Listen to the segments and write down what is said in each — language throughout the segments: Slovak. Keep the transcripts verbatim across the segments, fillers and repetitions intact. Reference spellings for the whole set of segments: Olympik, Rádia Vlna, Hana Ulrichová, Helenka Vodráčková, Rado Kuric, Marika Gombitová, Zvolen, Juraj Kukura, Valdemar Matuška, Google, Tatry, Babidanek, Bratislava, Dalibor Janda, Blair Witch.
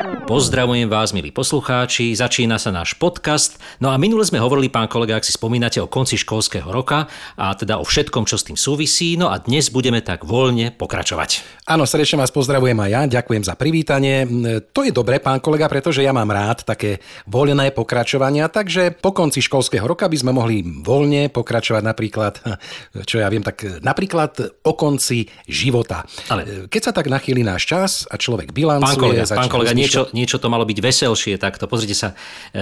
Pozdravujem vás, milí poslucháči, začína sa náš podcast. No a minule sme hovorili, pán kolega, ak si spomínate, o konci školského roka a teda o všetkom, čo s tým súvisí. No a dnes budeme tak voľne pokračovať. Áno, srdečne vás pozdravujem aj ja, ďakujem za privítanie. To je dobré, pán kolega, pretože ja mám rád také voľné pokračovania, takže po konci školského roka by sme mohli voľne pokračovať napríklad, čo ja viem, tak napríklad o konci života. Ale keď sa tak nachýli náš čas a človek bilancuje, pán kolega, pán kolega, niečo Niečo to malo byť veselšie, takto. Pozrite sa, e,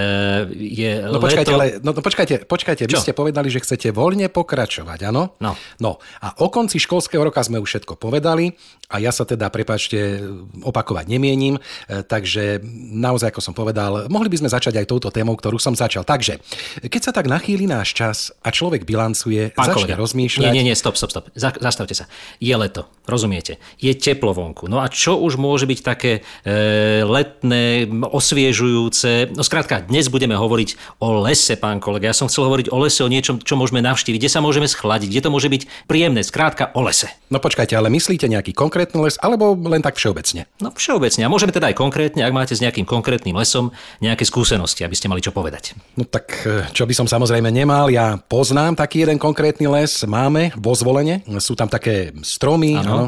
je no počkajte, leto... ale, no, no počkajte, počkajte. Vy ste povedali, že chcete voľne pokračovať, áno? No. No. A o konci školského roka sme už všetko povedali a ja sa teda, prepáčte, opakovať nemienim. E, takže naozaj, ako som povedal, mohli by sme začať aj touto témou, ktorú som začal. Takže, keď sa tak nachýli náš čas a človek bilancuje, pán začne kolega, rozmýšľať... Nie, nie, nie, stop, stop, stop. Zastavte sa. Je leto, rozumiete? Je teplo vonku. No a čo už môže byť také e, letné, osviežujúce. No skrátka, dnes budeme hovoriť o lese, pán kolega. Ja som chcel hovoriť o lese, o niečom, čo môžeme navštíviť, kde sa môžeme schladiť, kde to môže byť príjemné. Skrátka, o lese. No počkajte, ale myslíte nejaký konkrétny les, alebo len tak všeobecne? No všeobecne. A môžeme teda aj konkrétne, ak máte s nejakým konkrétnym lesom nejaké skúsenosti, aby ste mali čo povedať. No tak, čo by som samozrejme nemal, ja poznám taký jeden konkrétny les, máme vo Zvolene. Sú tam také stromy, ano. Ano,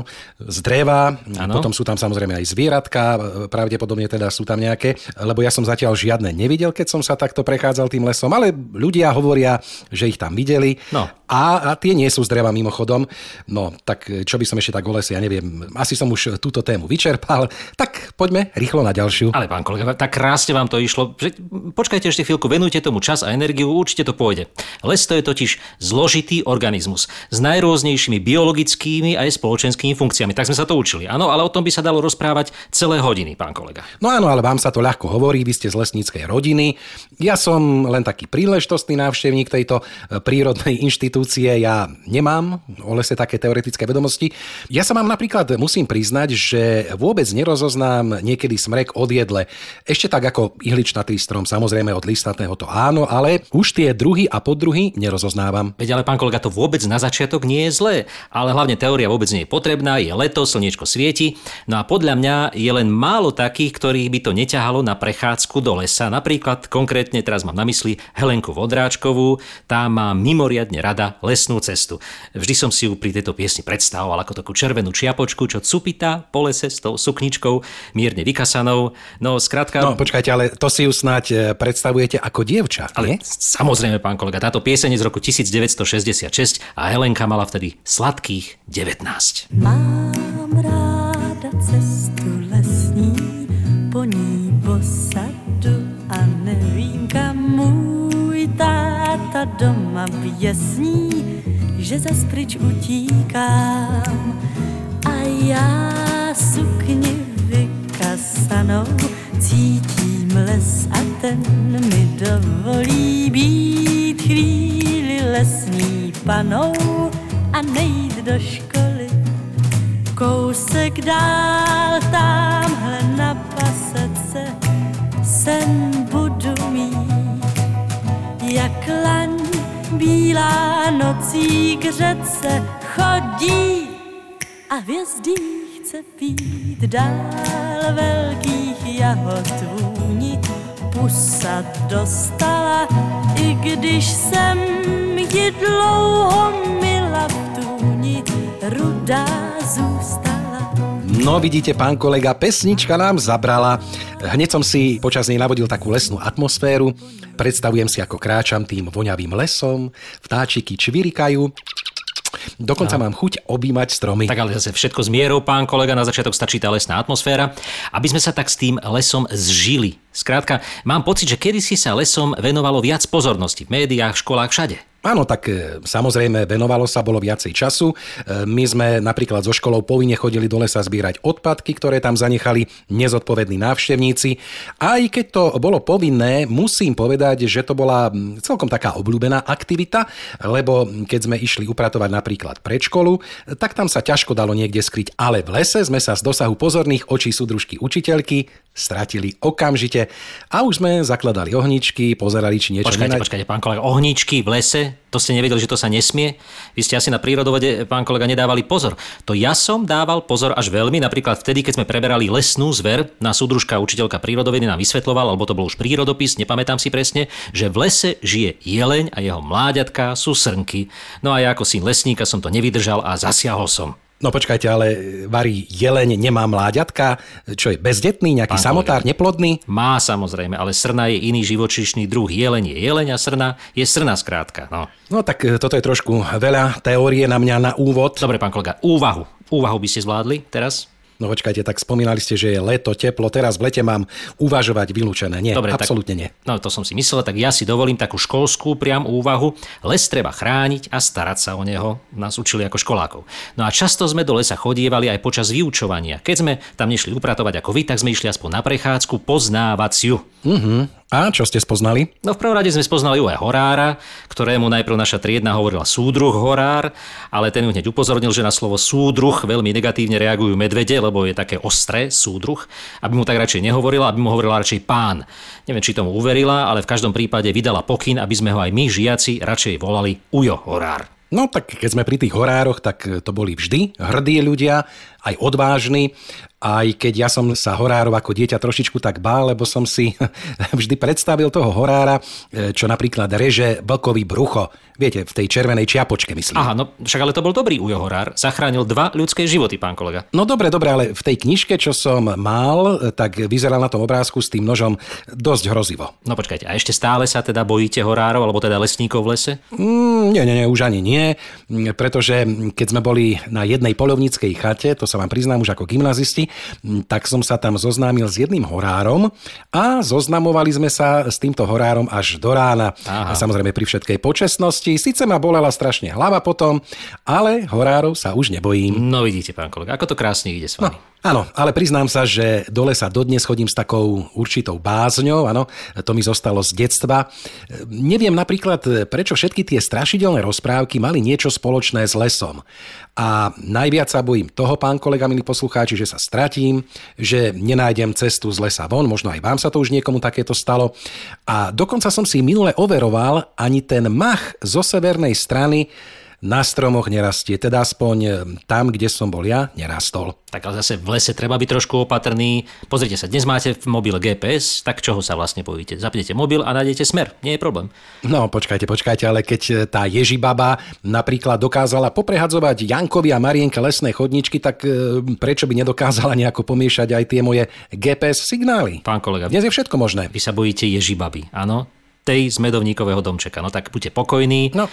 z dreva, ano. Potom sú tam samozrejme aj zvieratka, pravdepodobne teda sú tam nejaké, lebo ja som zatiaľ žiadne nevidel, keď som sa takto prechádzal tým lesom, ale ľudia hovoria, že ich tam videli. No. A, a tie nie sú z dreva mimochodom. No, tak čo by som ešte tak o lese, ja neviem, asi som už túto tému vyčerpal, tak poďme rýchlo na ďalšiu. Ale pán kolega, tak krásne vám to išlo. Počkajte ešte chvíľku, venujte tomu čas a energiu, určite to pôjde. Les to je totiž zložitý organizmus s najrôznejšími biologickými aj spoločenskými funkciami. Tak sme sa to učili. Áno, ale o tom by sa dalo rozprávať celé hodiny, pán kolega. No áno, ale vám sa to ľahko hovorí, vy ste z lesníckej rodiny. Ja som len taký príležitostný návštevník tejto prírodnej inštitúcie. Ja nemám o lese také teoretické vedomosti. Ja sa vám napríklad musím priznať, že vôbec nerozoznám niekedy smrek od jedle. Ešte tak ako ihličnatý strom, samozrejme od listnatého to áno, ale už tie druhy a poddruhy nerozoznávam. Veď ale pán kolega, to vôbec na začiatok nie je zlé, ale hlavne teória vôbec nie je potrebná, je leto, slniečko svieti. No a podľa mňa je len málo takých, ktorých by to neťahalo na prechádzku do lesa. Napríklad, konkrétne teraz mám na mysli Helenku Vodráčkovú, tá má mimoriadne rada lesnú cestu. Vždy som si ju pri tejto piesni predstavoval ako takú červenú čiapočku, čo cupita po lese s tou sukničkou mierne vykasanou. No skrátka... No počkajte, ale to si ju snáď predstavujete ako dievča, nie? Ale samozrejme, pán kolega, táto pieseň z roku devätnásť šesťdesiatšesť a Helenka mala vtedy sladkých devätnásť. Mám ráda cestu lesní, po ní posadu a nevím kam. Můj táta doma běsní, že zas pryč utíkám. A já sukni vykasanou cítím les a ten mi dovolí být chvíli lesní panou a nejít do školy. Kousek dál támhle na pasece sen budu mít, jak laň bílá nocí k řece chodí a hvězdí chce pít dál velkých jahod vůni. Pusa dostala, i když jsem ji dlouho mila v tůni, rudá zůstala. No vidíte, pán kolega, pesnička nám zabrala. Hneď som si počas nej navodil takú lesnú atmosféru. Predstavujem si, ako kráčam tým voňavým lesom, vtáčiky čvirikajú. Dokonca no. Mám chuť objímať stromy. Tak ale zase všetko s mierou, pán kolega, na začiatok stačí tá lesná atmosféra, aby sme sa tak s tým lesom zžili. Skrátka, mám pocit, že kedysi sa lesom venovalo viac pozornosti v médiách, v školách, všade. Áno, tak samozrejme venovalo sa, bolo viacej času. My sme napríklad so školou povinne chodili do lesa zbierať odpadky, ktoré tam zanechali nezodpovední návštevníci. Aj keď to bolo povinné, musím povedať, že to bola celkom taká obľúbená aktivita, lebo keď sme išli upratovať napríklad predškolu, tak tam sa ťažko dalo niekde skryť, ale v lese sme sa z dosahu pozorných očí súdružky učiteľky stratili okamžite a už sme zakladali ohničky, pozerali, či niečo... Počkajte, nenájde... počkajte, pán kolega, ohničky v lese? nesmiete, to ste nevedeli, že to sa nesmie. Vy ste asi na prírodovede, pán kolega, nedávali pozor. To ja som dával pozor až veľmi, napríklad vtedy, keď sme preberali lesnú zver, na súdružka učiteľka prírodovedy nám vysvetloval, alebo to bol už prírodopis, nepamätám si presne, že v lese žije jeleň a jeho mláďatká sú srnky. No a ja ako syn lesníka som to nevydržal a zasiahol som. No počkajte, ale varí jeleň nemá mláďatka, čo je bezdetný, nejaký pán samotár, kolega, neplodný? Má samozrejme, ale srna je iný živočíšny druh. Jeleň je jeleň a srna je srna skrátka. No. no tak toto je trošku veľa teórie na mňa na úvod. Dobre, pán kolega, úvahu. Úvahu by ste zvládli teraz? No počkajte, tak spomínali ste, že je leto, teplo, teraz v lete mám uvažovať vylúčené. Nie, dobre, absolútne tak, nie. No to som si myslel, tak ja si dovolím takú školskú priam úvahu. Les treba chrániť a starať sa o neho. Nás učili ako školákov. No a často sme do lesa chodievali aj počas vyučovania. Keď sme tam nešli upratovať ako vy, tak sme išli aspoň na prechádzku poznávaciu. Mhm. A čo ste spoznali? No v prvom rade sme spoznali aj horára, ktorému najprv naša triedna hovorila súdruh horár, ale ten ju hneď upozornil, že na slovo súdruh veľmi negatívne reagujú medvede, lebo je také ostré súdruh, aby mu tak radšej nehovorila, aby mu hovorila radšej pán. Neviem, či tomu uverila, ale v každom prípade vydala pokyn, aby sme ho aj my, žiaci, radšej volali ujo horár. No tak keď sme pri tých horároch, tak to boli vždy hrdí ľudia, aj odvážni, aj keď ja som sa horárov ako dieťa trošičku tak bál, lebo som si vždy predstavil toho horára, čo napríklad reže vlkovi brucho. Viete, v tej červenej čiapočke, myslím. Aha, no však ale to bol dobrý ujo horár. Zachránil dva ľudské životy, pán kolega. No dobre, dobre, ale v tej knižke, čo som mal, tak vyzeral na tom obrázku s tým nožom dosť hrozivo. No počkajte, a ešte stále sa teda bojíte horárov, alebo teda lesníkov v lese? Mm, nie, nie, nie, už ani nie. Pretože keď sme boli na jednej poľovníckej chate, to sa vám priznám už ako gymnazisti, tak som sa tam zoznámil s jedným horárom a zoznamovali sme sa s týmto horárom až do rána. Aha. A samozrejme pri všetkej počestnosti. Sice ma bolela strašne hlava potom, ale horárov sa už nebojím. No vidíte, pán kolega, ako to krásne ide s vami. No. Áno, ale priznám sa, že do lesa dodnes chodím s takou určitou bázňou, áno, to mi zostalo z detstva. Neviem napríklad, prečo všetky tie strašidelné rozprávky mali niečo spoločné s lesom. A najviac sa bojím toho, pán kolega, milí poslucháči, že sa stratím, že nenájdem cestu z lesa von, možno aj vám sa to už niekomu takéto stalo. A dokonca som si minule overoval, ani ten mach zo severnej strany na stromoch nerastie, teda aspoň tam, kde som bol ja, nerastol. Tak ale zase v lese treba byť trošku opatrný. Pozrite sa, dnes máte v mobile gé pé es, tak čoho sa vlastne bojíte? Zapnete mobil a nájdete smer, nie je problém. No počkajte, počkajte, ale keď tá Ježibaba napríklad dokázala poprehadzovať Jankovi a Marienke lesné chodničky, tak e, prečo by nedokázala nejako pomiešať aj tie moje gé pé es signály? Pán kolega, dnes je všetko možné. Vy sa bojíte Ježibaby, áno? Tej z medovníkového domčeka. No tak buďte pokojní. No.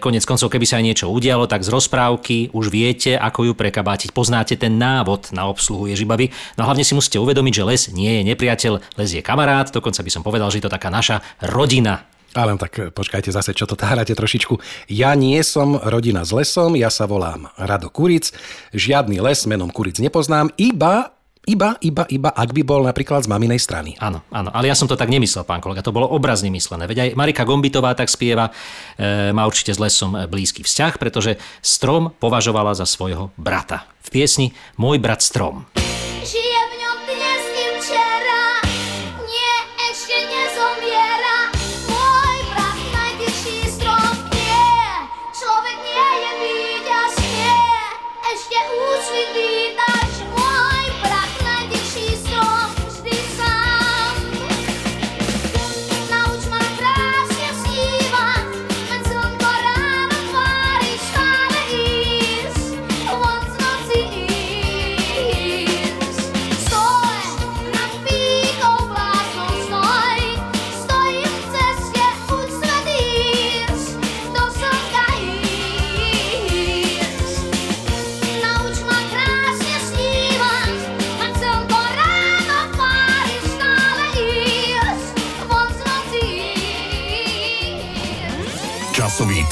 Koniec koncov, keby sa aj niečo udialo, tak z rozprávky už viete, ako ju prekabátiť. Poznáte ten návod na obsluhu Ježibaby. No hlavne si musíte uvedomiť, že les nie je nepriateľ, les je kamarát. Dokonca by som povedal, že je to taká naša rodina. Ale tak počkajte zase, čo to táhrate trošičku. Ja nie som rodina s lesom, ja sa volám Rado Kuric. Žiadny les menom Kuric nepoznám, iba... Iba, iba, iba, ak by bol napríklad z maminej strany. Áno, áno, ale ja som to tak nemyslel, pán kolega, to bolo obrazne myslené. Veď aj Marika Gombitová tak spieva, e, má určite s lesom blízky vzťah, pretože strom považovala za svojho brata. V piesni Môj brat strom. Žije v ňom dnes i včera, nie, ešte nezomiera. Môj brat, najvyšší strom, nie, človek nie je víťaz, nie, ešte úsvit vítaš.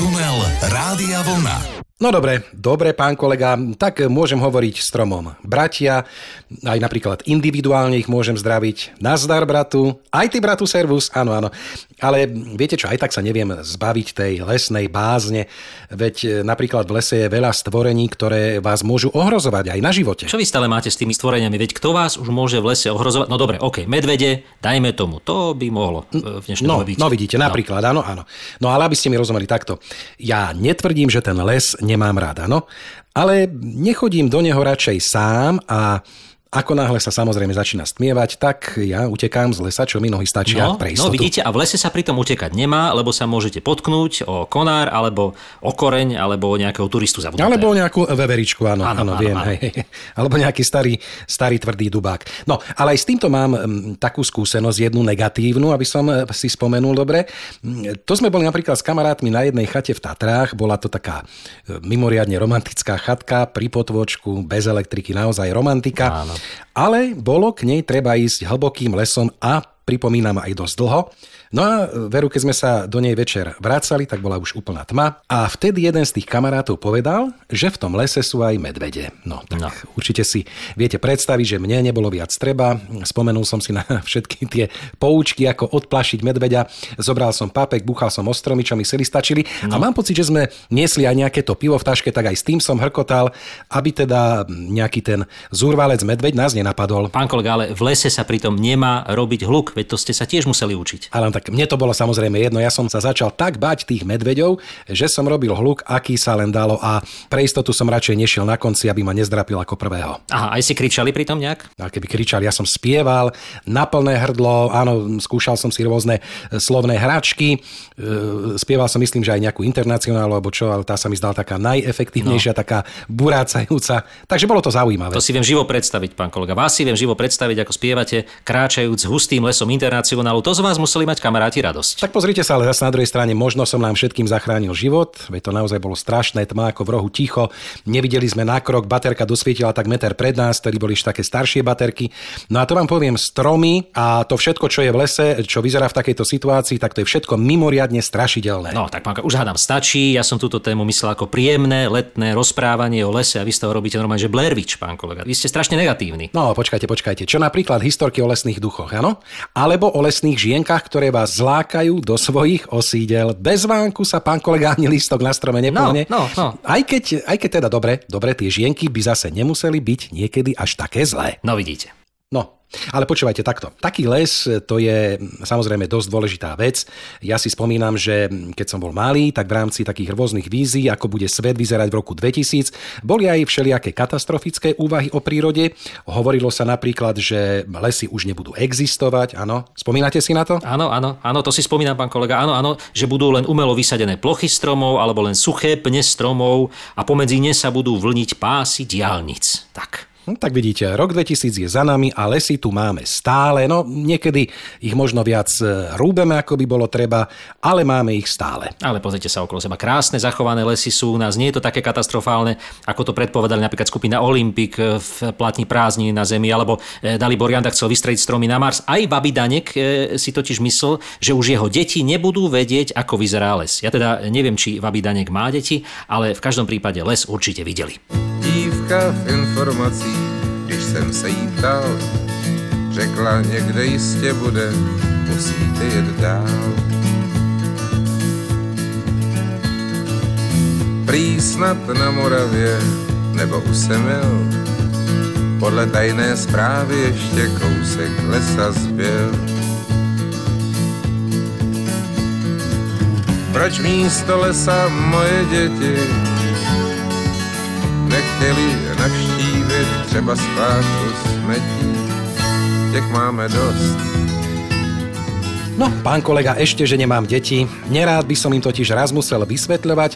Tunel Rádia Vlna. No dobre, dobre, pán kolega, tak môžem hovoriť stromom. Bratia, aj napríklad individuálne ich môžem zdraviť. Nazdar, bratu. Aj ty, bratu, servus. Áno, áno. Ale viete čo, aj tak sa neviem zbaviť tej lesnej bázne. Veď napríklad v lese je veľa stvorení, ktoré vás môžu ohrozovať aj na živote. Čo vy stále máte s tými stvoreniami? Veď kto vás už môže v lese ohrozovať? No dobre, okej, okay, medvede, dajme tomu. To by mohlo v dnešnej no, dobe byť. No vidíte, napríklad, no. áno, áno. No ale aby ste mi rozumeli takto. Ja netvrdím, že ten les nemám rád, áno, ale nechodím do neho radšej sám a ako náhle sa samozrejme začína stmievať, tak ja utekám z lesa, čo mi nohy stačia no, pre istotu. No vidíte, a v lese sa pritom utekať nemá, lebo sa môžete potknúť o konár, alebo o koreň, alebo o nejakého turistu zabudnutého. Alebo o nejakú veveričku, áno, áno, áno, áno viem. Áno. Hej, alebo nejaký starý, starý tvrdý dubák. No, ale aj s týmto mám takú skúsenosť, jednu negatívnu, aby som si spomenul dobre. To sme boli napríklad s kamarátmi na jednej chate v Tatrách, bola to taká mimoriadne romantická chatka, pri potvočku, bez elektriky, naozaj romantika. Áno. Ale bolo k nej treba ísť hlbokým lesom a pripomínam aj dosť dlho. No a veru, keď sme sa do nej večer vracali, tak bola už úplná tma. A vtedy jeden z tých kamarátov povedal, že v tom lese sú aj medvede. No tak no. Určite si viete predstaviť, že mne nebolo viac treba. Spomenul som si na všetky tie poučky, ako odplašiť medveďa. Zobral som papek, búchal som o stromy, čo mi sily stačili. No. A mám pocit, že sme niesli aj nejaké to pivo v taške, tak aj s tým som hrkotal, aby teda nejaký ten zúrvalec medveď nás nenapadol. Pán kolega, ale v lese sa pritom nemá robiť hluk. Veď to ste sa tiež museli učiť. Ale tak mne to bolo samozrejme jedno. Ja som sa začal tak báť tých medveďov, že som robil hluk, aký sa len dalo a pre istotu som radšej nešiel na konci, aby ma nezdrapil ako prvého. Aha, aj si kričali pritom nejak? A keby kričal, ja som spieval na plné hrdlo, áno, skúšal som si rôzne slovné hračky, e, spieval som myslím, že aj nejakú internacionálu alebo čo, ale tá sa mi zdala taká najefektívnejšia, no. Taká burácajúca. Takže bolo to zaujímavé. To si viem živo predstaviť, pán kolega. Vás si viem živo predstaviť, ako spievate, kráčajúc hustým lesom internacionálu. To z vás museli mať kamaráti radosť. Tak pozrite sa, ale zase na druhej strane možno som nám všetkým zachránil život, veď to naozaj bolo strašné, tma ako v rohu, ticho. Nevideli sme na krok, baterka dosvietila tak meter pred nás, tedy boli ešte také staršie baterky. No a to vám poviem, stromy a to všetko, čo je v lese, čo vyzerá v takejto situácii, tak to je všetko mimoriadne strašidelné. No tak pánka, už hádam stačí. Ja som túto tému myslel ako príjemné letné rozprávanie o lese a vy z toho robíte normálne že Blair Witch, pán kolega. Vy ste strašne negatívni. No, počkajte, počkajte. Čo napríklad historky o lesných duchoch, áno? Alebo o lesných žienkach, ktoré vás zlákajú do svojich osídel. Bez vánku sa, pán kolega, ani lístok na strome neplne. No, no, no. Aj keď, aj keď teda dobre, dobre, tie žienky by zase nemuseli byť niekedy až také zlé. No vidíte. No. Ale počúvajte takto. Taký les, to je samozrejme dosť dôležitá vec. Ja si spomínam, že keď som bol malý, tak v rámci takých rôznych vízií, ako bude svet vyzerať v roku dvetisíc, boli aj všelijaké katastrofické úvahy o prírode. Hovorilo sa napríklad, že lesy už nebudú existovať, áno. Spomínate si na to? Áno, áno, áno, to si spomínam, pán kolega. Áno, áno, že budú len umelo vysadené plochy stromov alebo len suché pne stromov a pomedzi ne sa budú vlniť pásy diaľnic. Tak. No, tak vidíte, rok dvetisíc je za nami a lesy tu máme stále. No niekedy ich možno viac rúbeme, ako by bolo treba, ale máme ich stále. Ale pozrite sa okolo seba. Krásne zachované lesy sú u nás. Nie je to také katastrofálne, ako to predpovedali napríklad skupina Olympik v platni prázdniny na Zemi, alebo Dalibor Janda chcel vystreliť stromy na Mars. Aj Babidanek si totiž myslel, že už jeho deti nebudú vedieť, ako vyzerá les. Ja teda neviem, či Babidanek má deti, ale v každom prípade les určite videli. Dívka v informací, když jsem se jí ptal, řekla někde jistě bude, musíte jet dál. Prý snad na Moravě, nebo u Semil, podle tajné zprávy ještě kousek lesa zbyl. Proč místo lesa moje děti nechtěli navštívit třeba skládku smetí, těch máme dost. No, pán kolega, ešte, že nemám deti. Nerád by som im totiž raz musel vysvetľovať,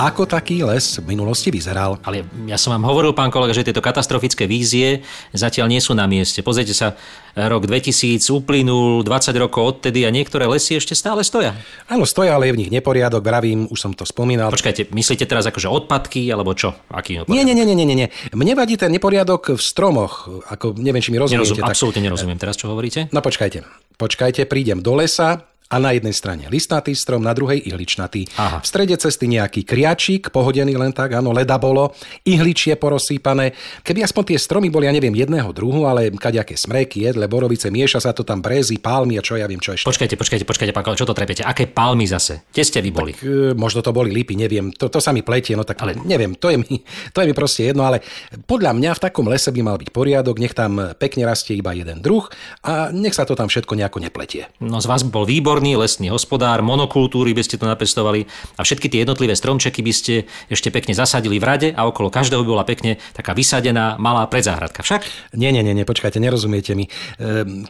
ako taký les v minulosti vyzeral. Ale ja som vám hovoril, pán kolega, že tieto katastrofické vízie zatiaľ nie sú na mieste. Pozrite sa, rok dvetisíc uplynul, dvadsať rokov odtedy a niektoré lesy ešte stále stoja. Áno, stoja, ale je v nich neporiadok, vravím, už som to spomínal. Počkajte, myslíte teraz akože odpadky, alebo čo? Aký odpadok? Nie, nie, nie, nie, nie. Mne vadí ten neporiadok v stromoch. Ako neviem, či mi rozumiete. Nerozum, tak... Absolútne nerozumiem teraz, čo hovoríte. No počkajte, počkajte, prídem do lesa a na jednej strane listnatý strom, na druhej ihličnatý. Aha. V strede cesty nejaký kriačík, pohodený len tak, áno, leda bolo, ihličie porozsýpané. Keby aspoň tie stromy boli, ja neviem, jedného druhu, ale kaďaké smreky, jedle, borovice, mieša sa to tam, brézy, pálmy a čo ja viem, čo ešte. Počkajte, počkajte, počkajte, pán Kale, čo to trepiete? Aké pálmy zase? Kde ste vy boli? Tak, e, možno to boli lípy, neviem. To, to sa mi pletie, no tak ale... neviem, to je mi, to je mi proste jedno, ale podľa mňa v takom lese by mal byť poriadok, nech tam pekne rastie iba jeden druh a nech sa to tam všetko nejako nepletie. No z vás by bol výborný lesný hospodár, monokultúry by ste to napestovali a všetky tie jednotlivé stromčeky by ste ešte pekne zasadili v rade a okolo každého by bola pekne taká vysadená malá predzáhradka. Však? Nie, nie, nie, nie, počkajte, nerozumiete mi.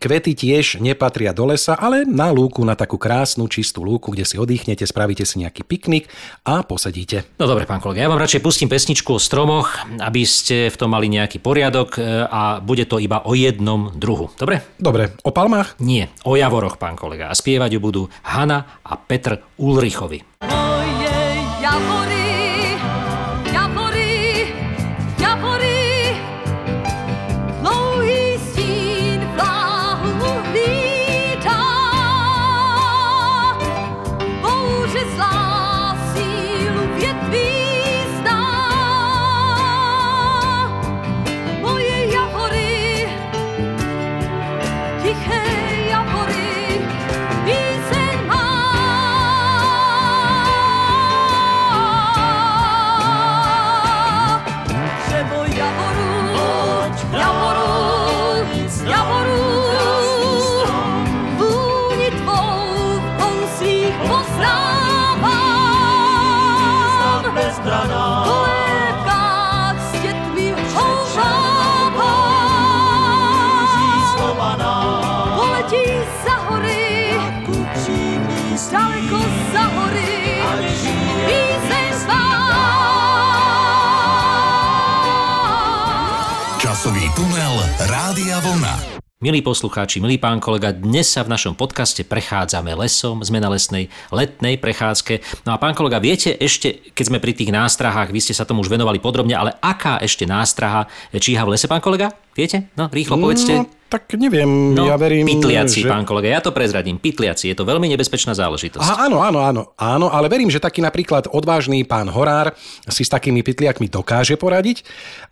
Kvety tiež nepatria do lesa, ale na lúku, na takú krásnu čistú lúku, kde si odýchnete, spravíte si nejaký piknik a posedíte. No dobre, pán kolega, ja vám radšej pustím pesničku o stromoch, aby ste v tom mali nejaký poriadok a bude to iba o jednom druhu. Dobre? Dobre. O palmách? Nie, o javoroch, pán kolega. A spievať ju budú Hana a Petr Ulrichovi. Moje javory, javory, javory, dlouhý stín vláhu hlídá. Bouře zlá sílu větví zná. Moje javory, tiché javory, Rádia Vlna. Milí poslucháči, milý pán kolega, dnes sa v našom podcaste prechádzame lesom, sme na lesnej letnej prechádzke. No a pán kolega, viete ešte, keď sme pri tých nástrahách, vy ste sa tomu už venovali podrobne, ale aká ešte nástraha číha v lese, pán kolega? Viete? No, rýchlo povedzte. No, tak neviem, no, ja verím... Pytliaci, že... pán kolega, ja to prezradím. Pytliaci, je to veľmi nebezpečná záležitosť. Aha, áno, áno, áno, áno, ale verím, že taký napríklad odvážny pán Horár si s takými pytliakmi dokáže poradiť.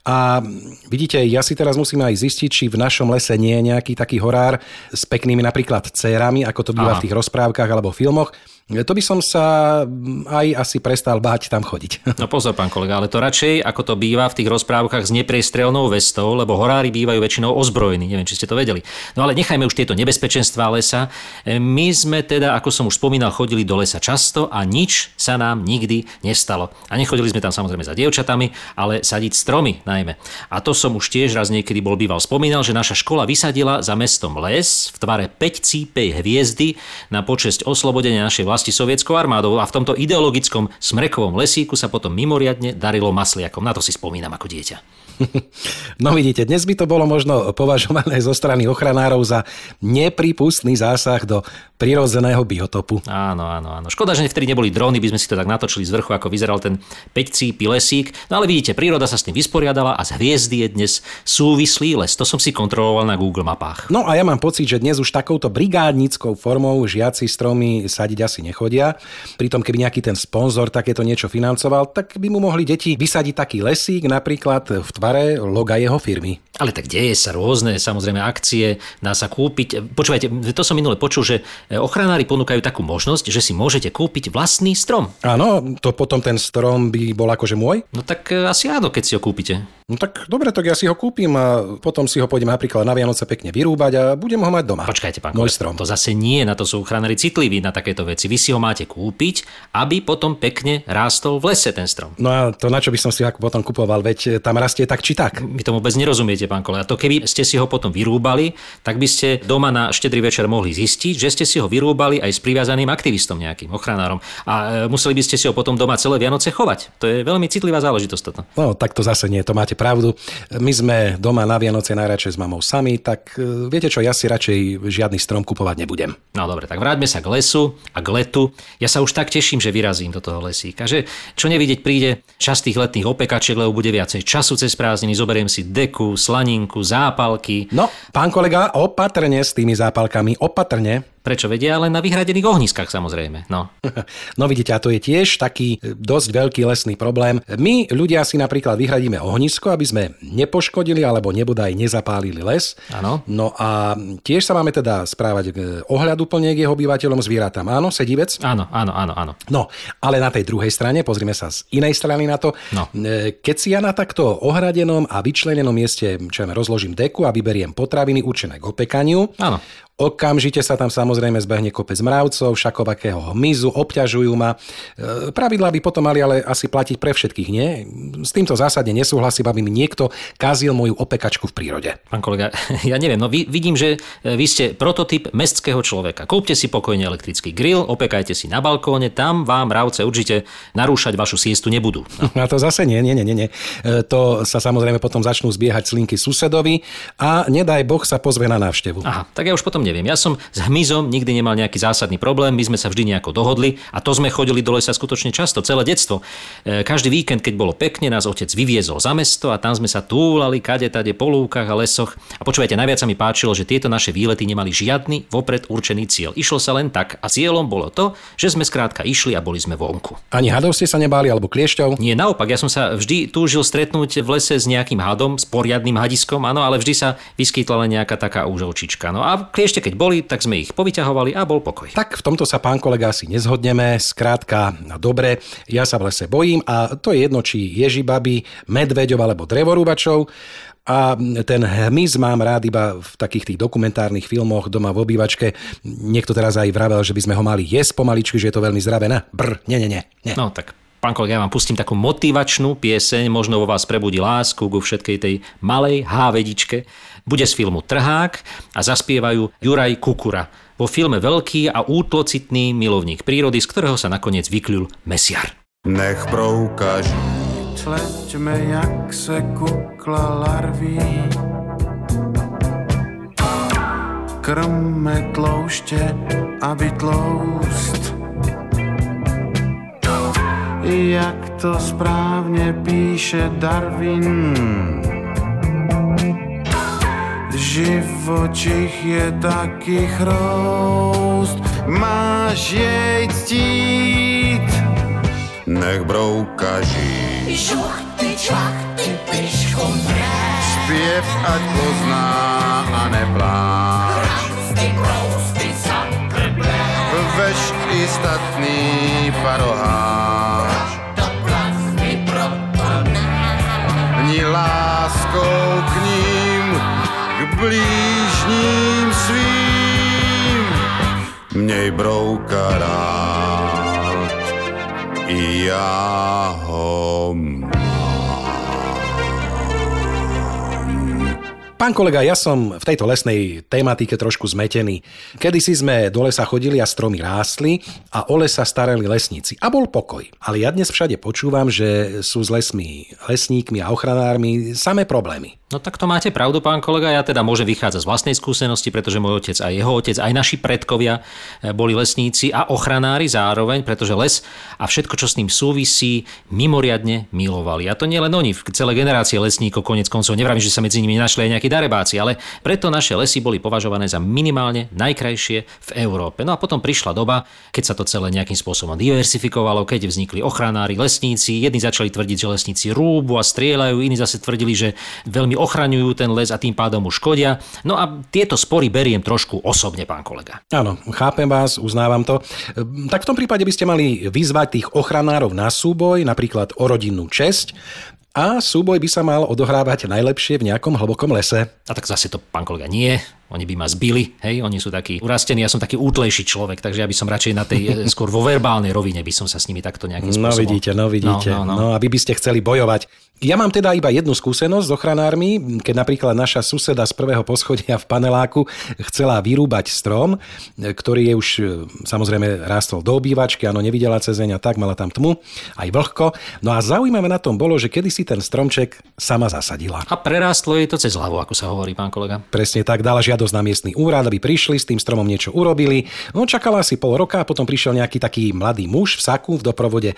A vidíte, ja si teraz musím aj zistiť, či v našom lese nie je nejaký taký horár s peknými napríklad cérami, ako to býva Aha. v tých rozprávkach alebo filmoch. To by som sa aj asi prestal báť tam chodiť. No pozor, pán kolega, ale to radšej, ako to býva v tých rozprávkach s nepriestrelnou vestou, lebo horári bývajú väčšinou ozbrojení. Neviem, či ste to vedeli. No ale nechajme už tieto nebezpečenstvá lesa. My sme teda, ako som už spomínal, chodili do lesa často a nič sa nám nikdy nestalo. A nechodili sme tam samozrejme za dievčatami, ale sadiť stromy najmä. A to som už tiež raz niekedy bol býval spomínal, že naša škola vysadila za mestom les v tvare päťcípej hviezdy na počesť oslobodenia našej vlasti sovietskou armádou a v tomto ideologickom smrekovom lesíku sa potom mimoriadne darilo masliakom. Na to si spomínam ako dieťa. No vidíte, dnes by to bolo možno považované zo strany ochranárov za nepripustný zásah do prirodzeného biotopu. Áno, áno, áno. Škoda, že vtedy neboli dróny, by sme si to tak natočili z vrchu, ako vyzeral ten päťcípy lesík. No ale vidíte, príroda sa s tým vysporiadala a z hviezdy je dnes súvislý les. To som si kontroloval na Google mapách. No a ja mám pocit, že dnes už takouto brigádnickou formou žiaci stromy sadiť asi nechodia. Pritom keby nejaký ten sponzor takéto niečo financoval, tak by mu mohli deti vysadiť taký lesík napríklad v tvare loga jeho firmy. Ale tak deje sa rôzne, samozrejme akcie, dá sa kúpiť. Počúvajte, to som minule počul, že ochranári ponúkajú takú možnosť, že si môžete kúpiť vlastný strom. Áno, to potom ten strom by bol akože môj? No tak asi áno, keď si ho kúpite. No tak dobre, tak ja si ho kúpim a potom si ho pôjdem napríklad na Vianoce pekne vyrúbať a budem ho mať doma. Počkajte, pán môj strom. To zase nie, na to sú ochranári citliví na takéto veci. Vy si ho máte kúpiť, aby potom pekne rástol v lese ten strom. No a to na čo by som si ho potom kupoval, veď tam rastie tak či tak. Vy tomu vôbec nerozumiete, pán kolega. To keby ste si ho potom vyrúbali, tak by ste doma na štedrý večer mohli zistiť, že ste si ho vyrúbali aj s priviazaným aktivistom nejakým, ochranárom. A museli by ste si ho potom doma celé Vianoce chovať. To je veľmi citlivá záležitosť toto. No, tak to zase nie, to máte pravdu. My sme doma na Vianoce najradšej s mamou sami, tak viete čo, ja si radšej žiadny strom kupovať nebudem. No dobre, tak vráťme sa k lesu a k letu. Ja sa už tak teším, že vyrazím do toho lesíka, že čo nevidieť príde častých letných opekačiek, lebo bude viacej času cez prázdniny, zoberiem si deku, slaninku, zápalky. No, pán kolega, opatrne s tými zápalkami, opatrne. Prečo vedia? Ale na vyhradených ohniskách samozrejme. No. No vidíte, a to je tiež taký dosť veľký lesný problém. My ľudia si napríklad vyhradíme ohnisko, aby sme nepoškodili alebo nebodaj nezapálili les. Áno. No a tiež sa máme teda správať k ohľaduplne k jeho obyvateľom, zvieratám. Áno, sedivec? Áno, áno, áno, áno. No, ale na tej druhej strane, pozrime sa z inej strany na to. No. Keď si ja na takto ohradenom a vyčlenenom mieste, čo ja rozložím deku a vyberiem potraviny určené k opekaniu. Áno. Okamžite sa tam samozrejme zbehne kopec mravcov, všakovakého hmyzu, obťažujú ma. Pravidlá by potom mali ale asi platiť pre všetkých, nie? S týmto zásadne nesúhlasím, aby mi niekto kazil moju opekačku v prírode. Pán kolega, ja neviem, no vy, vidím, že vy ste prototyp mestského človeka. Kúpte si pokojne elektrický grill, opekajte si na balkóne, tam vám mravce určite narúšať vašu siestu nebudú. No. A to zase nie, nie, nie, nie. To sa samozrejme potom začnú zbiehať slinky susedovi a nedaj Boh sa pozve na návštevu. Aha, tak ja už potom neviem. Ja som s hmyzom nikdy nemal nejaký zásadný problém, my sme sa vždy nejako dohodli a to sme chodili do lesa skutočne často, celé detstvo. Každý víkend, keď bolo pekne, nás otec vyviezol za mesto a tam sme sa túlali kade tade po lúkach a lesoch. A počúvajte, najviac sa mi páčilo, že tieto naše výlety nemali žiadny vopred určený cieľ. Išlo sa len tak a cieľom bolo to, že sme skrátka išli a boli sme vonku. Ani hadov ste sa nebáli alebo kliešťov? Nie, naopak, ja som sa vždy túžil stretnúť v lese s nejakým hadom, s poriadnym hadiskom, áno, ale vždy sa vyskytla len nejaká taká úžovčička. No a kliešte keď boli, tak sme ich povyťahovali a bol pokoj. Tak v tomto sa, pán kolega, asi nezhodneme. Skrátka, na dobre, ja sa v lese bojím a to je jedno, či ježibaby, medveďov alebo drevorúbačov. A ten hmyz mám rád iba v takých tých dokumentárnych filmoch doma v obývačke. Niekto teraz aj vravel, že by sme ho mali jesť pomaličky, že je to veľmi zdravé. Na brr, nie, nie, nie, nie. No tak... Pán kolega, ja vám pustím takú motivačnú pieseň, možno vo vás prebudí lásku ku všetkej tej malej hávedičke. Bude z filmu Trhák a zaspievajú Juraj Kukura. Vo filme veľký a útlocitný milovník prírody, z ktorého sa nakoniec vykľul mesiar. Nech proukaží, tleďme, jak se kukla larví. Krmme tlouště, aby tloust. Jak to správně píše Darwin, živočich je taky chroust, máš jej ctít. Nech brouka žít. Žuchty, čvachty, pišku brát. Zpěv ať pozná a nepláč. Hransty, prousty, sakr brát. Veš i statný paroháč. Láskou k ním, k blížním svým. Měj brouka rád, i já ho mám. Pán kolega, ja som v tejto lesnej tematike trošku zmetený. Kedysi sme do lesa chodili a stromy rástli a o lesa starali lesníci. A bol pokoj. Ale ja dnes všade počúvam, že sú s lesmi, lesníkmi a ochranármi samé problémy. No tak to máte pravdu, pán kolega. Ja teda môžem vychádzať z vlastnej skúsenosti, pretože môj otec a jeho otec, aj naši predkovia boli lesníci a ochranári zároveň, pretože les a všetko, čo s ním súvisí, mimoriadne milovali. A to nie len oni, celé generácie lesníkov, koniec koncov, nevravím, že sa medzi nimi našli aj nejakí darebáci, ale preto naše lesy boli považované za minimálne najkrajšie v Európe. No a potom prišla doba, keď sa to celé nejakým spôsobom diversifikovalo, keď vznikli ochranári, lesníci, jedni začali tvrdiť, že lesníci rúbu a strieľajú, iní zase tvrdili, že veľmi ochraňujú ten les a tým pádom mu škodia. No a tieto spory beriem trošku osobne, pán kolega. Áno, chápem vás, uznávam to. Tak v tom prípade by ste mali vyzvať tých ochranárov na súboj, napríklad o rodinnú česť. A súboj by sa mal odohrávať najlepšie v nejakom hlbokom lese. A tak zase to, pán kolega, nie. Oni by ma zbili, hej, oni sú takí urastení, ja som taký útlejší človek, takže ja by som radšej na tej skôr vo verbálnej rovine by som sa s nimi takto nejakým spôsobom... No vidíte, no vidíte, no, no, no. no aby by ste chceli bojovať. Ja mám teda iba jednu skúsenosť s ochranármi, keď napríklad naša suseda z prvého poschodia v paneláku chcela vyrúbať strom, ktorý je už samozrejme rástol do obývačky, áno, nevidela cezeň a tak, mala tam tmu, aj vlhko. No a zaujímavé na tom bolo, že kedysi ten stromček sama zasadila. A prerástlo jej to cez hlavu, ako sa hovorí, pán kolega. Presne tak, dala dosť na miestny úrad, aby prišli, s tým stromom niečo urobili. No čakala asi pol roka, potom prišiel nejaký taký mladý muž v saku v doprovode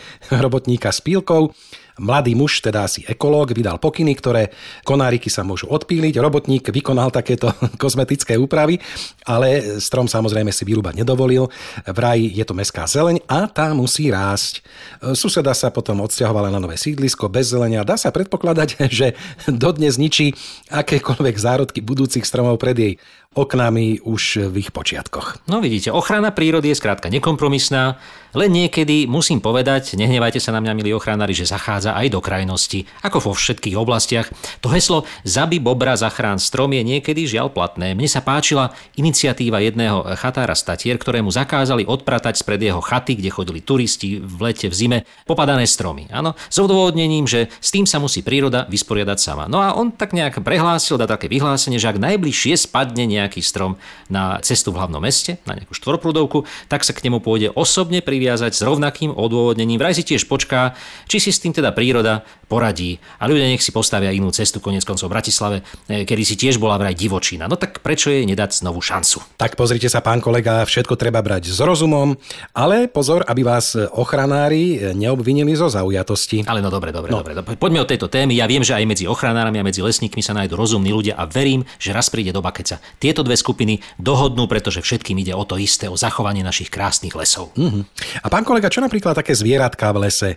robotníka s pílkou. Mladý muž, teda asi ekológ vydal pokyny, ktoré konáriky sa môžu odpíliť. Robotník vykonal takéto kozmetické úpravy, ale strom samozrejme si vyrúbať nedovolil. Vraj je to mestská zeleň a tá musí rásť. Suseda sa potom odsťahovala na nové sídlisko bez zelenia. Dá sa predpokladať, že dodnes ničí akékoľvek zárodky budúcich stromov pred jej oknami už v ich počiatkoch. No vidíte, ochrana prírody je skrátka nekompromisná, len niekedy musím povedať, nehnevajte sa na mňa, milí ochranári, že zachádza aj do krajnosti, ako vo všetkých oblastiach. To heslo Zabij bobra, zachrán strom je niekedy žiaľ platné. Mne sa páčila iniciatíva jedného chatára statier, ktorému zakázali odpratať spred jeho chaty, kde chodili turisti v lete, v zime, popadané stromy. Áno, s odôvodnením, že s tým sa musí príroda vysporiadať sama. No a on tak nejak prehlásil, dá také vyhlásenie, že ak najbližšie spadne nejaký strom na cestu v hlavnom meste, na nejakú štvorprúdovku, tak sa k nemu pôjde osobne priviazať s rovnakým odôvodnením. Vraj si tiež počká, či si s tým teda príroda poradí. A ľudia nech si postavia inú cestu, koniec koncov v Bratislave, kedy si tiež bola vraj divočina. No tak prečo jej nedať znovu šancu? Tak pozrite sa, pán kolega, všetko treba brať s rozumom, ale pozor, aby vás ochranári neobvinili zo zaujatosti. Ale no dobre, dobre, no. dobre. Poďme od tejto témy. Ja viem, že aj medzi ochranármi a medzi lesníkmi sa nájdú rozumní ľudia a verím, že raz príde doba, keď sa tieto dve skupiny dohodnú, pretože všetkým ide o to isté, o zachovanie našich krásnych lesov. Mm-hmm. A pán kolega, čo napríklad také zvieratká v lese?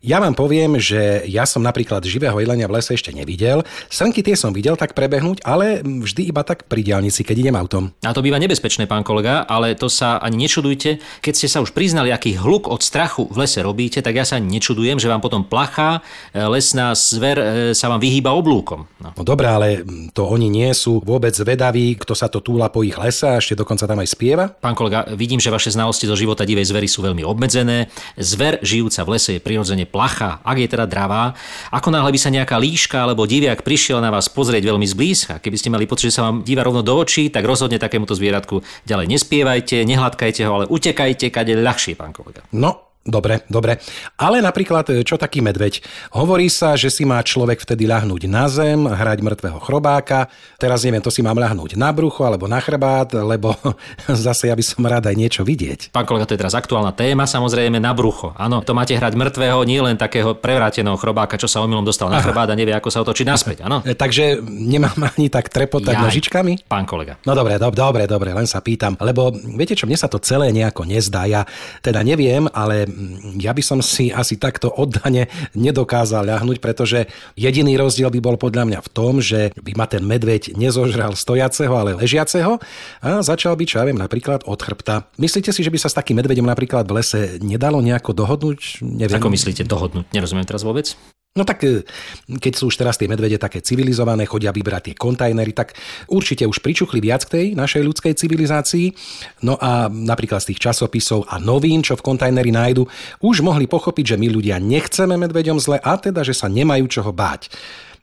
Ja vám poviem, že ja som napríklad živého jelenia v lese ešte nevidel. Srnky tie som videl tak prebehnúť, ale vždy iba tak pri diaľnici, keď idem autom. A to býva nebezpečné, pán kolega, ale to sa ani nečudujte, keď ste sa už priznali, aký hluk od strachu v lese robíte, tak ja sa nečudujem, že vám potom plachá lesná zver sa vám vyhýba oblúkom. No, no dobré, ale to oni nie sú vôbec vedaví, kto sa to túla po ich lese a ešte dokonca tam aj spieva. Pán kolega, vidím, že vaše znalosti zo života divej zvery sú veľmi obmedzené. Zver žijúca v lese je prirodzene plachá, ak je teda dravá. Ako náhle by sa nejaká líška alebo diviak prišiel na vás pozrieť veľmi zblízka, keby ste mali pocit, že sa vám díva rovno do očí, tak rozhodne takémuto zvieratku ďalej nespievajte, nehladkajte ho, ale utekajte, kade ľahšie, pán kolega. No, dobre, dobre. Ale napríklad, čo taký medveď? Hovorí sa, že si má človek vtedy ľahnúť na zem, hrať mŕtvého chrobáka. Teraz neviem, to si mám ľahnúť na brucho alebo na chrbát, lebo zase ja by som rád aj niečo vidieť. Pán kolega, to je teraz aktuálna téma, samozrejme na brucho. Áno, to máte hrať mŕtvého, nie len takého prevráteného chrobáka, čo sa omylom dostal na chrbát a nevie, ako sa otočiť naspäť, áno. Takže nemám ani tak trepotať Jaj, nožičkami? Pán kolega. No dobre, dob, dobre, dobre, len sa pýtam, lebo viete čo, mne sa to celé nejako nezdá. Ja teda neviem, ale ja by som si asi takto oddane nedokázal ľahnuť, pretože jediný rozdiel by bol podľa mňa v tom, že by ma ten medveď nezožral stojaceho, ale ležiaceho a začal by, čo ja viem, napríklad od chrbta. Myslíte si, že by sa s takým medveďom napríklad v lese nedalo nejako dohodnúť? Neviem. Ako myslíte dohodnúť? Nerozumiem teraz vôbec? No tak keď sú už teraz tie medvede také civilizované, chodia vybrať tie kontajnery, tak určite už pričuchli viac k tej našej ľudskej civilizácii. No a napríklad z tých časopisov a novín, čo v kontajneri nájdu, už mohli pochopiť, že my ľudia nechceme medveďom zle a teda, že sa nemajú čoho báť.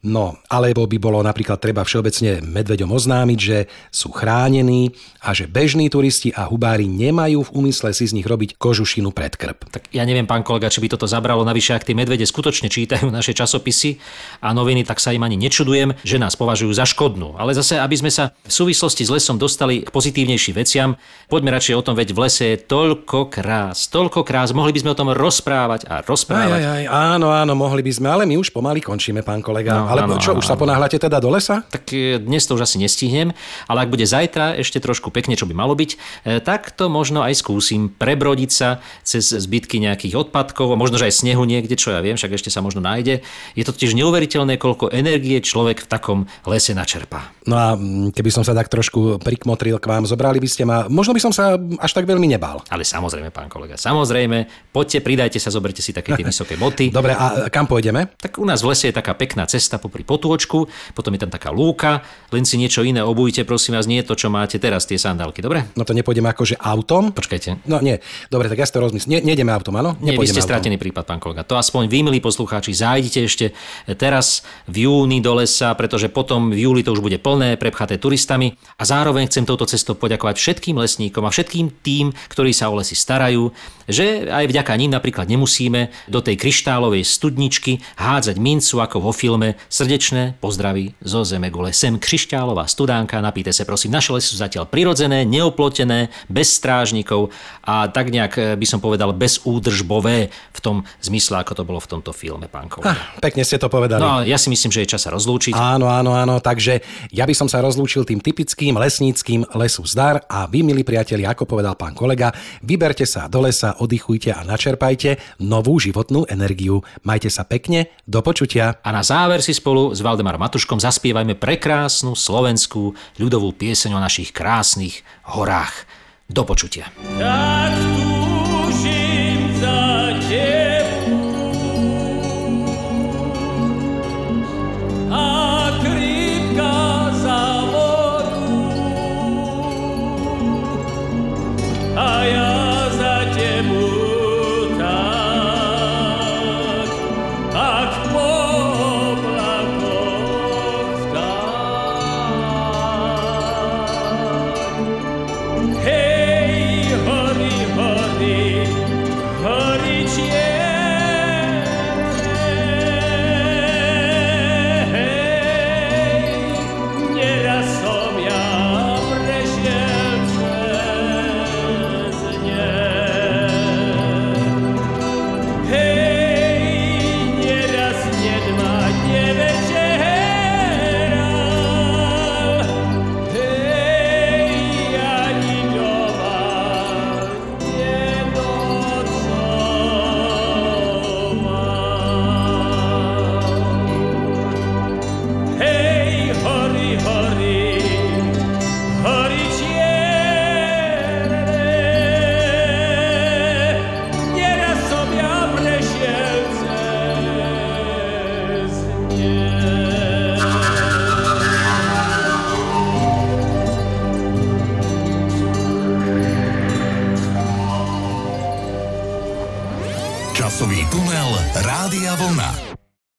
No, alebo by bolo napríklad treba všeobecne medveďom oznámiť, že sú chránení a že bežní turisti a hubári nemajú v úmysle si z nich robiť kožušinu pred krb. Tak ja neviem, pán kolega, či by toto zabralo, navyše ak tie medvede skutočne čítajú naše časopisy a noviny, tak sa im ani nečudujem, že nás považujú za škodnú. Ale zase, aby sme sa v súvislosti s lesom dostali k pozitívnejším veciam, poďme radšej o tom, veď v lese je toľko krás, toľko krás, mohli by sme o tom rozprávať a rozprávať. Aj, aj, aj, áno, áno, mohli by sme, ale my už pomaly končíme, pán kolega. No. Ale čo, už sa ponáhľate teda do lesa? Tak dnes to už asi nestihnem, ale ak bude zajtra ešte trošku pekne, čo by malo byť, tak to možno aj skúsim prebrodiť sa cez zbytky nejakých odpadkov, možno že aj snehu niekde, čo ja viem, však ešte sa možno nájde. Je to totiž neuveriteľné, koľko energie človek v takom lese načerpá. No a keby som sa tak trošku prikmotril k vám, zobrali by ste ma, možno by som sa až tak veľmi nebál. Ale samozrejme, pán kolega, samozrejme, poďte, pridajte sa, zoberte si také tie vysoké boty. Dobre, a kam pôjdeme? Tak u nás v lese je taká pekná cesta popri potôčku, potom je tam taká lúka, len si niečo iné obujte, prosím vás, nie to, čo máte teraz, tie sandálky, dobre? No to nepôjdeme akože autom? Počkajte. No nie, dobre, tak ja si to rozmyslím. Ne, nejdeme autom, áno? Nie, vy ste autom. Stratený prípad, pán kolega. To aspoň vy, milí poslucháči, zájdite ešte teraz v júni do lesa, pretože potom v júli to už bude plné, prepchaté turistami a zároveň chcem touto cestou poďakovať všetkým lesníkom a všetkým tým, ktorí sa o lesy starajú, že aj vďaka nim napríklad nemusíme do tej kryštálovej studničky hádzať mincu ako vo filme Srdečné pozdravy zo Zemegule. Sem Křišťálová Studánka. Napíte sa prosím, naše lesy sú zatiaľ prirodzené, neoplotené, bez strážnikov a tak nejak by som povedal bezúdržbové v tom zmysle, ako to bolo v tomto filme, pán Kováč. Ah, pekne ste to povedali. No, ja si myslím, že je čas sa rozlúčiť. Áno, áno, áno. Takže ja by som sa rozlúčil tým typickým lesníckým lesu zdar a vy, milí priatelia, ako povedal pán kolega, vyberte sa do lesa, oddychujte a načerpajte novú životnú energiu. Majte sa pekne, do počutia. A na záver si spolu s Valdemarom Matuškom zaspievajme prekrásnu slovenskú ľudovú pieseň o našich krásnych horách. Do počutia. Tak túžim za tebu a krivka za vodu a ja za tebu. Rádia Vlna.